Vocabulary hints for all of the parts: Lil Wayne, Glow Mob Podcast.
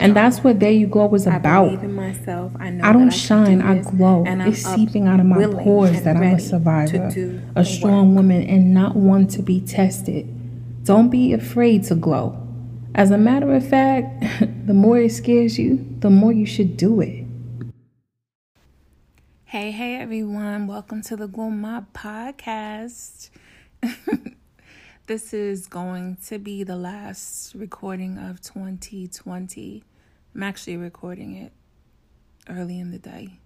And that's what There You Glow was about. I believe in myself. I don't shine, I glow. It's seeping out of my pores that I'm a survivor, a strong woman, and not one to be tested. Don't be afraid to glow. As a matter of fact, the more it scares you, the more you should do it. Hey everyone, welcome to the Glow Mob Podcast. This is going to be the last recording of 2020. I'm actually recording it early in the day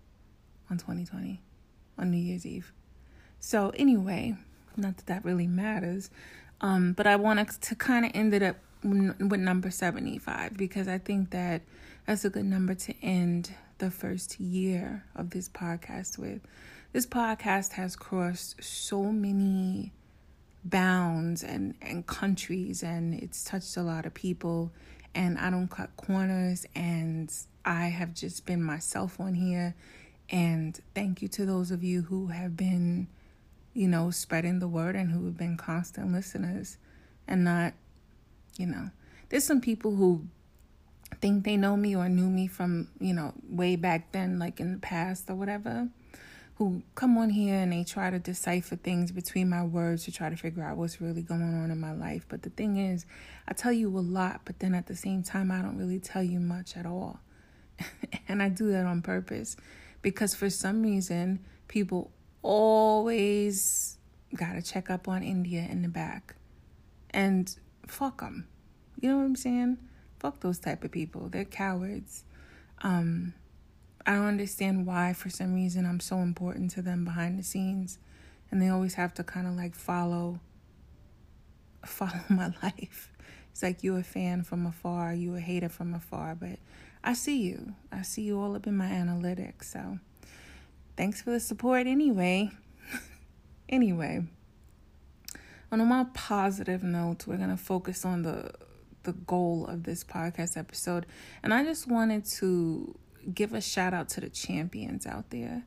on 2020, on New Year's Eve. So anyway, not that that really matters, but I want to kind of end it up with number 75, because I think that that's a good number to end the first year of this podcast with. This podcast has crossed so many bounds and countries, and it's touched a lot of people, and I don't cut corners, and I have just been myself on here. And thank you to those of you who have been, spreading the word and who have been constant listeners and not, there's some people who think they know me or knew me from, way back then, like in the past or whatever, who come on here and they try to decipher things between my words to try to figure out what's really going on in my life. But the thing is, I tell you a lot, but then at the same time, I don't really tell you much at all. And I do that on purpose, because for some reason, people always got to check up on India in the back. And fuck them. You know what I'm saying? Fuck those type of people. They're cowards. I don't understand why, for some reason, I'm so important to them behind the scenes. And they always have to kind of like follow my life. It's like, you're a fan from afar, you're a hater from afar. But I see you. I see you all up in my analytics. So thanks for the support anyway. Anyway, on a more positive note, we're going to focus on the goal of this podcast episode. And I just wanted to give a shout out to the champions out there.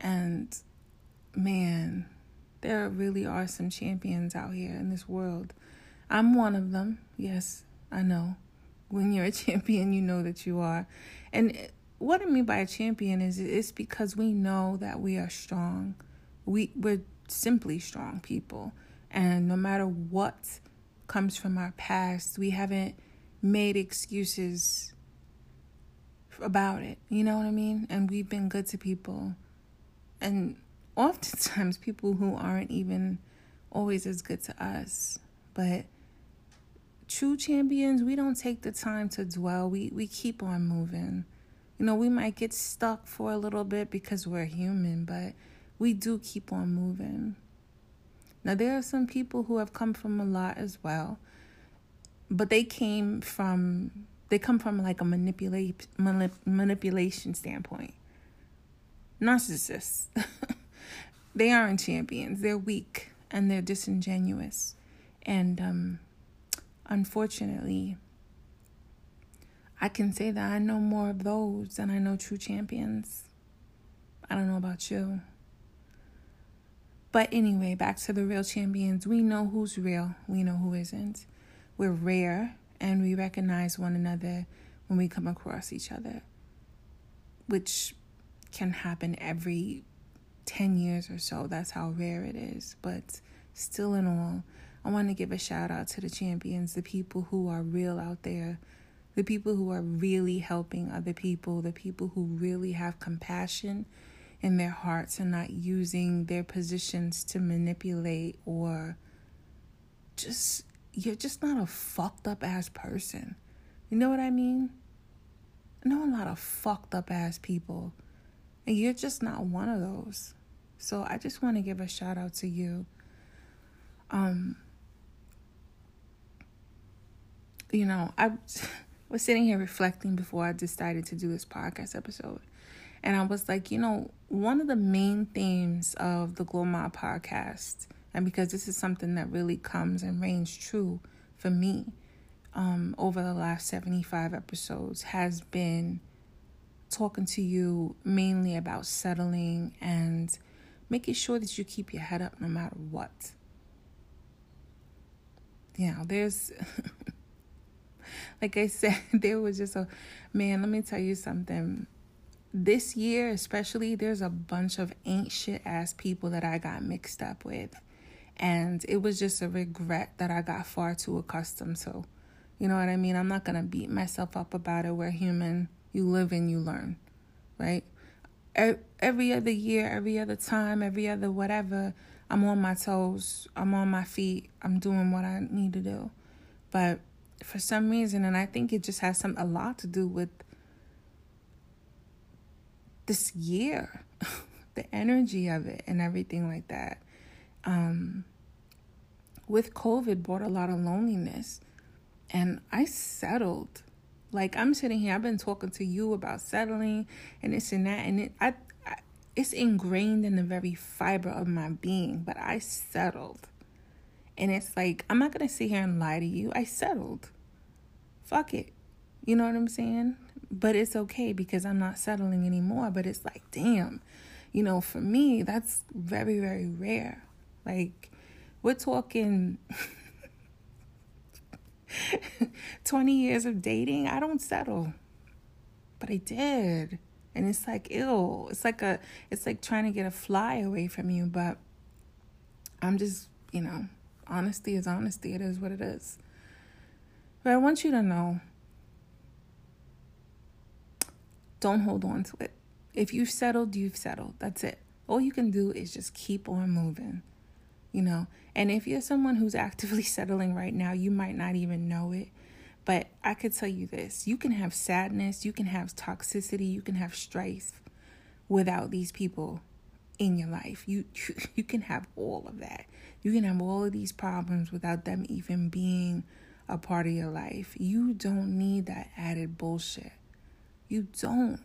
And man, there really are some champions out here in this world. I'm one of them. Yes, I know. When you're a champion, you know that you are. And what I mean by a champion is, it's because we know that we are strong. We're simply strong people. And no matter what comes from our past, we haven't made excuses about it, you know what I mean? And we've been good to people, and oftentimes people who aren't even always as good to us. But true champions, we don't take the time to dwell. We keep on moving. We might get stuck for a little bit because we're human, but we do keep on moving. Now, there are some people who have come from a lot as well, but they come from like a manipulation standpoint. Narcissists. They aren't champions. They're weak and they're disingenuous. And unfortunately, I can say that I know more of those than I know true champions. I don't know about you. But anyway, back to the real champions. We know who's real. We know who isn't. We're rare. And we recognize one another when we come across each other, which can happen every 10 years or so. That's how rare it is. But still in all, I want to give a shout out to the champions, the people who are real out there, the people who are really helping other people, the people who really have compassion in their hearts and not using their positions to manipulate, or just... you're just not a fucked up ass person. You know what I mean? I know a lot of fucked up ass people, and you're just not one of those. So I just want to give a shout out to you. I was sitting here reflecting before I decided to do this podcast episode. And I was like, one of the main themes of the Glow Mob Podcast, and because this is something that really comes and reigns true for me over the last 75 episodes, has been talking to you mainly about settling and making sure that you keep your head up no matter what. Yeah, there's like I said, there was just a, man, let me tell you something. This year especially, there's a bunch of ain't shit ass people that I got mixed up with. And it was just a regret that I got far too accustomed to. You know what I mean? I'm not going to beat myself up about it. We're human. You live and you learn, right? Every other year, every other time, every other whatever, I'm on my toes. I'm on my feet. I'm doing what I need to do. But for some reason, and I think it just has a lot to do with this year, the energy of it and everything like that. With COVID brought a lot of loneliness, and I settled. Like, I'm sitting here, I've been talking to you about settling and this and that, and it's ingrained in the very fiber of my being, but I settled. And it's like, I'm not going to sit here and lie to you. I settled. Fuck it. You know what I'm saying? But it's okay because I'm not settling anymore. But it's like, damn, you know, for me, that's very, very rare. Like, we're talking 20 years of dating. I don't settle, but I did. And it's like, ew, it's like trying to get a fly away from you. But I'm just, you know, honesty is honesty. It is what it is. But I want you to know, don't hold on to it. If you've settled, you've settled. That's it. All you can do is just keep on moving. You know, and if you're someone who's actively settling right now, you might not even know it. But I could tell you this. You can have sadness. You can have toxicity. You can have strife without these people in your life. You can have all of that. You can have all of these problems without them even being a part of your life. You don't need that added bullshit. You don't.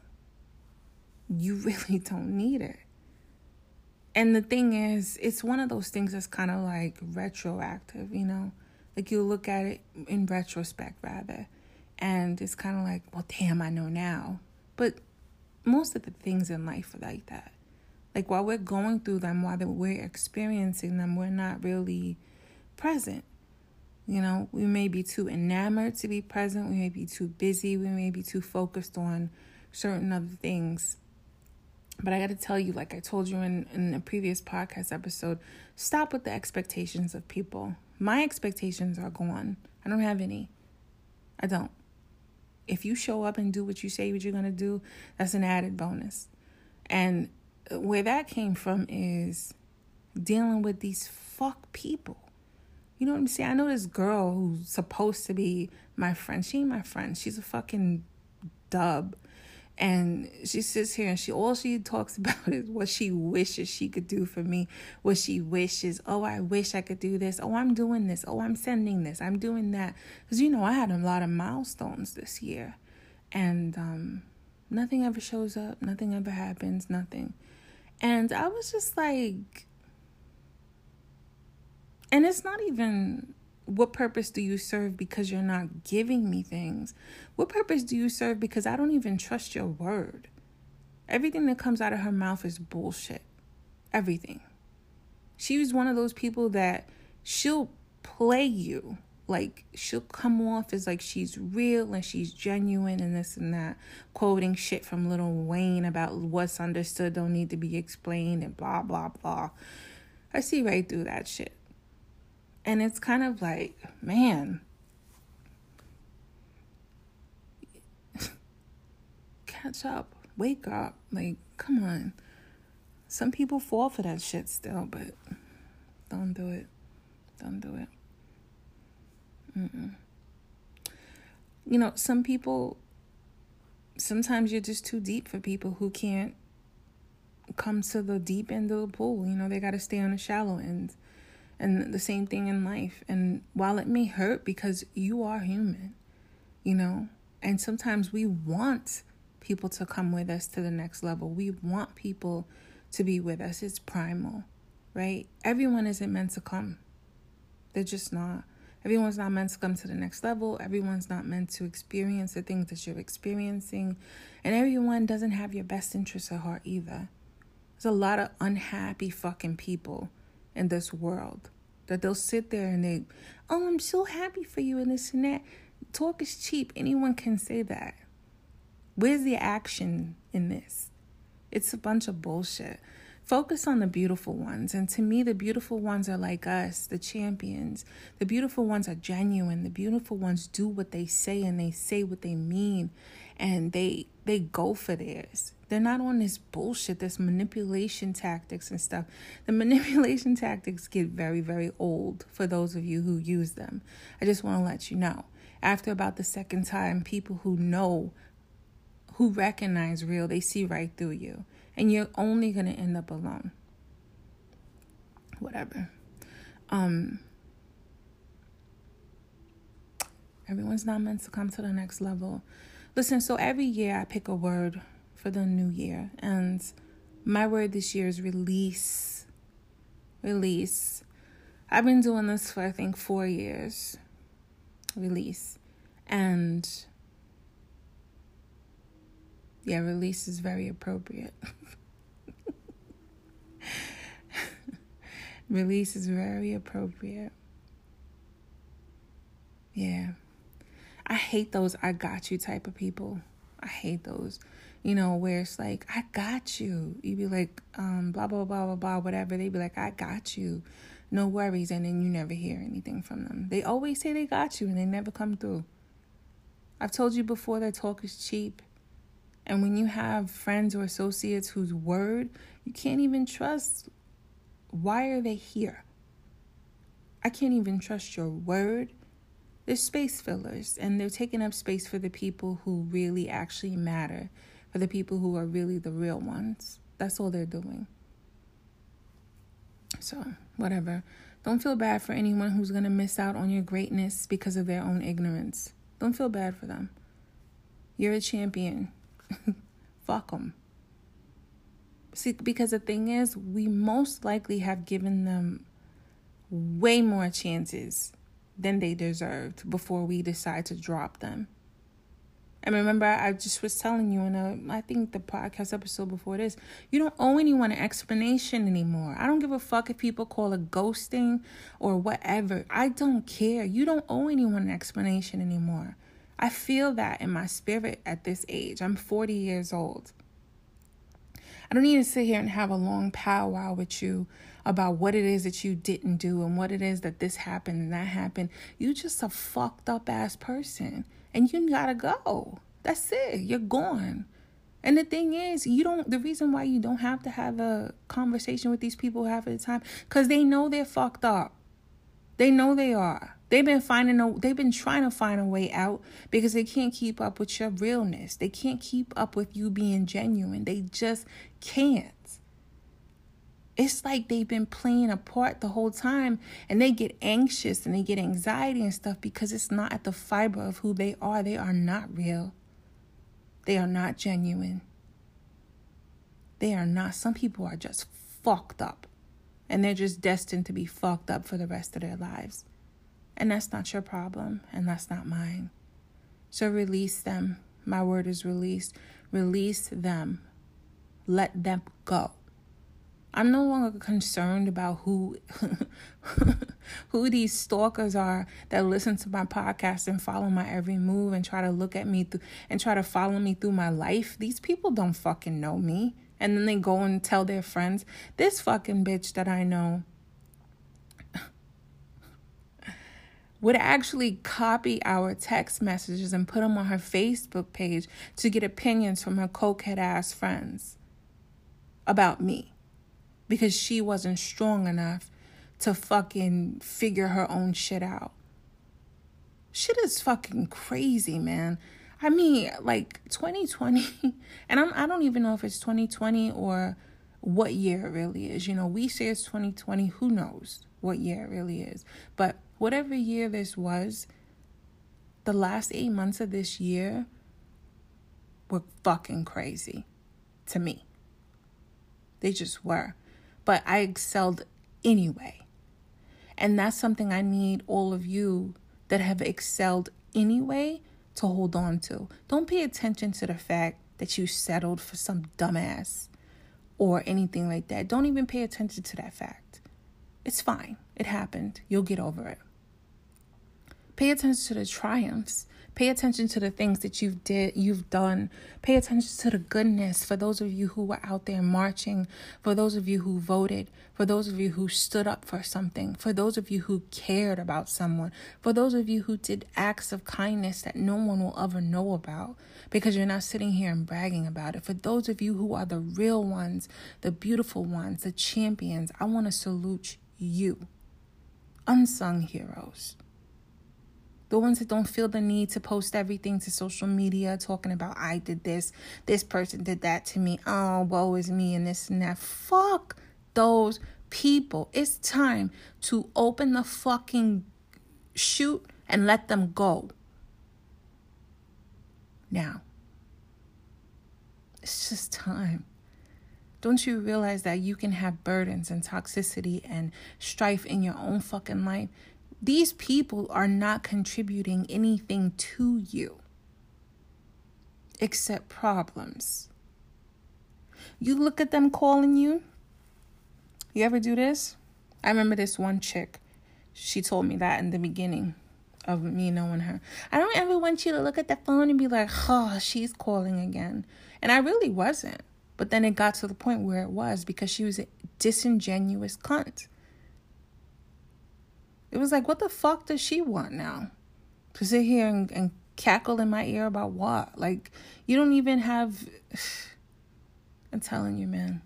You really don't need it. And the thing is, it's one of those things that's kind of like retroactive, you know? Like, you look at it in retrospect, rather. And it's kind of like, well, damn, I know now. But most of the things in life are like that. Like, while we're going through them, while we're experiencing them, we're not really present. You know, we may be too enamored to be present. We may be too busy. We may be too focused on certain other things. But I got to tell you, like I told you in a previous podcast episode, stop with the expectations of people. My expectations are gone. I don't have any. I don't. If you show up and do what you say what you're going to do, that's an added bonus. And where that came from is dealing with these fuck people. You know what I'm saying? I know this girl who's supposed to be my friend. She ain't my friend. She's a fucking dub. And she sits here and all she talks about is what she wishes she could do for me, what she wishes. Oh, I wish I could do this. Oh, I'm doing this. Oh, I'm sending this. I'm doing that. Because, you know, I had a lot of milestones this year. And nothing ever shows up. Nothing ever happens. Nothing. And I was just like, and it's not even, what purpose do you serve because you're not giving me things? What purpose do you serve because I don't even trust your word? Everything that comes out of her mouth is bullshit. Everything. She was one of those people that she'll play you. Like, she'll come off as like she's real and she's genuine and this and that. Quoting shit from Lil Wayne about what's understood don't need to be explained and blah, blah, blah. I see right through that shit. And it's kind of like, man, catch up, wake up, like, come on. Some people fall for that shit still, but don't do it. Don't do it. Mm-mm. You know, some people, sometimes you're just too deep for people who can't come to the deep end of the pool. You know, they got to stay on the shallow end. And the same thing in life. And while it may hurt because you are human, you know, and sometimes we want people to come with us to the next level. We want people to be with us. It's primal, right? Everyone isn't meant to come. They're just not. Everyone's not meant to come to the next level. Everyone's not meant to experience the things that you're experiencing. And everyone doesn't have your best interests at heart either. There's a lot of unhappy fucking people in this world. That they'll sit there and they, oh, I'm so happy for you and this and that. Talk is cheap. Anyone can say that. Where's the action in this? It's a bunch of bullshit. Focus on the beautiful ones. And to me, the beautiful ones are like us, the champions. The beautiful ones are genuine. The beautiful ones do what they say and they say what they mean. And they go for theirs. They're not on this bullshit, this manipulation tactics and stuff. The manipulation tactics get very, very old for those of you who use them. I just want to let you know. After about the second time, people who know, who recognize real, they see right through you. And you're only going to end up alone. Whatever. Everyone's not meant to come to the next level. Listen, so every year I pick a word for the new year. And my word this year is release. Release. I've been doing this for, I think, 4 years. Release. And yeah, release is very appropriate. Release is very appropriate. Yeah. I hate those I got you type of people. I hate those. You know, where it's like, I got you. You be like, blah, blah, blah, blah, blah, whatever. They be like, I got you. No worries. And then you never hear anything from them. They always say they got you and they never come through. I've told you before that talk is cheap. And when you have friends or associates whose word you can't even trust, why are they here? I can't even trust your word. They're space fillers, and they're taking up space for the people who really actually matter, for the people who are really the real ones. That's all they're doing. So, whatever. Don't feel bad for anyone who's going to miss out on your greatness because of their own ignorance. Don't feel bad for them. You're a champion. Fuck them. See, because the thing is, we most likely have given them way more chances than they deserved before we decide to drop them. And remember, I just was telling you in I think the podcast episode before this, you don't owe anyone an explanation anymore. I don't give a fuck if people call it ghosting or whatever. I don't care. You don't owe anyone an explanation anymore. I feel that in my spirit at this age. I'm 40 years old. I don't need to sit here and have a long powwow with you about what it is that you didn't do and what it is that this happened and that happened. You just a fucked up ass person. And you gotta go. That's it. You're gone. And the thing is, the reason why you don't have to have a conversation with these people half of the time, because they know they're fucked up. They know they are. They've been trying to find a way out because they can't keep up with your realness. They can't keep up with you being genuine. They just can't. It's like they've been playing a part the whole time, and they get anxious and they get anxiety and stuff because it's not at the fiber of who they are. They are not real. They are not genuine. They are not. Some people are just fucked up, and they're just destined to be fucked up for the rest of their lives. And that's not your problem, and that's not mine. So release them. My word is release. Release them. Let them go. I'm no longer concerned about who these stalkers are that listen to my podcast and follow my every move and try to look at me and try to follow me through my life. These people don't fucking know me. And then they go and tell their friends, this fucking bitch that I know would actually copy our text messages and put them on her Facebook page to get opinions from her cokehead ass friends about me because she wasn't strong enough to fucking figure her own shit out. Shit is fucking crazy, man. I mean, like 2020, and I don't even know if it's 2020 or what year it really is. You know, we say it's 2020. Who knows what year it really is? But whatever year this was, the last 8 months of this year were fucking crazy to me. They just were. But I excelled anyway. And that's something I need all of you that have excelled anyway to hold on to. Don't pay attention to the fact that you settled for some dumbass or anything like that. Don't even pay attention to that fact. It's fine. It happened. You'll get over it. Pay attention to the triumphs. Pay attention to the things that you've done. Pay attention to the goodness for those of you who were out there marching, for those of you who voted, for those of you who stood up for something, for those of you who cared about someone, for those of you who did acts of kindness that no one will ever know about because you're not sitting here and bragging about it. For those of you who are the real ones, the beautiful ones, the champions, I want to salute you. Unsung heroes. The ones that don't feel the need to post everything to social media talking about, I did this, this person did that to me, oh, woe is me, and this and that. Fuck those people. It's time to open the fucking chute and let them go. Now. It's just time. Don't you realize that you can have burdens and toxicity and strife in your own fucking life? These people are not contributing anything to you except problems. You look at them calling you. You ever do this? I remember this one chick. She told me that in the beginning of me knowing her. I don't ever want you to look at the phone and be like, oh, she's calling again. And I really wasn't. But then it got to the point where it was because she was a disingenuous cunt. It was like, what the fuck does she want now? To sit here and cackle in my ear about what? Like, you don't even have... I'm telling you, man.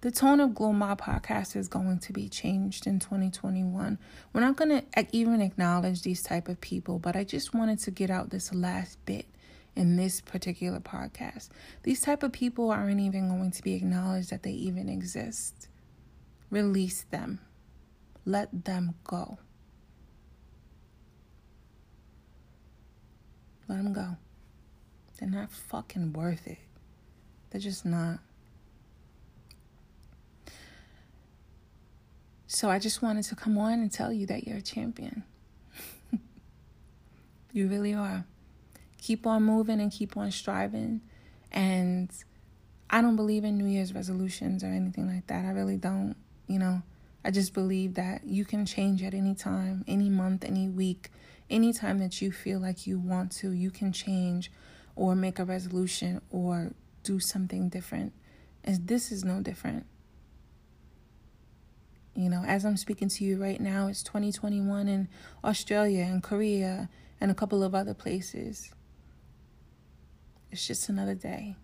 The tone of Glow Mob Podcast is going to be changed in 2021. We're not going to even acknowledge these type of people, but I just wanted to get out this last bit. In this particular podcast, these type of people aren't even going to be acknowledged that they even exist. Release them. Let them go. Let them go. They're not fucking worth it. They're just not. So I just wanted to come on and tell you that you're a champion. You really are. Keep on moving and keep on striving. And I don't believe in New Year's resolutions or anything like that. I really don't, you know. I just believe that you can change at any time, any month, any week, any time that you feel like you want to. You can change or make a resolution or do something different. And this is no different. You know, as I'm speaking to you right now, it's 2021 in Australia and Korea and a couple of other places. It's just another day.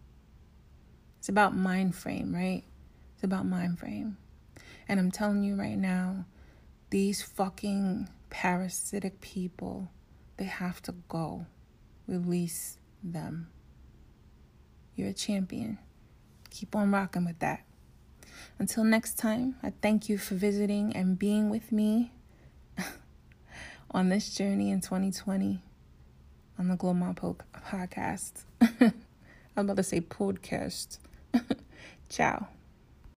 It's about mind frame, right? It's about mind frame. And I'm telling you right now, these fucking parasitic people, they have to go. Release them. You're a champion. Keep on rocking with that. Until next time, I thank you for visiting and being with me on this journey in 2020 on the Glow Mob Podcast. I'm about to say podcast. Ciao.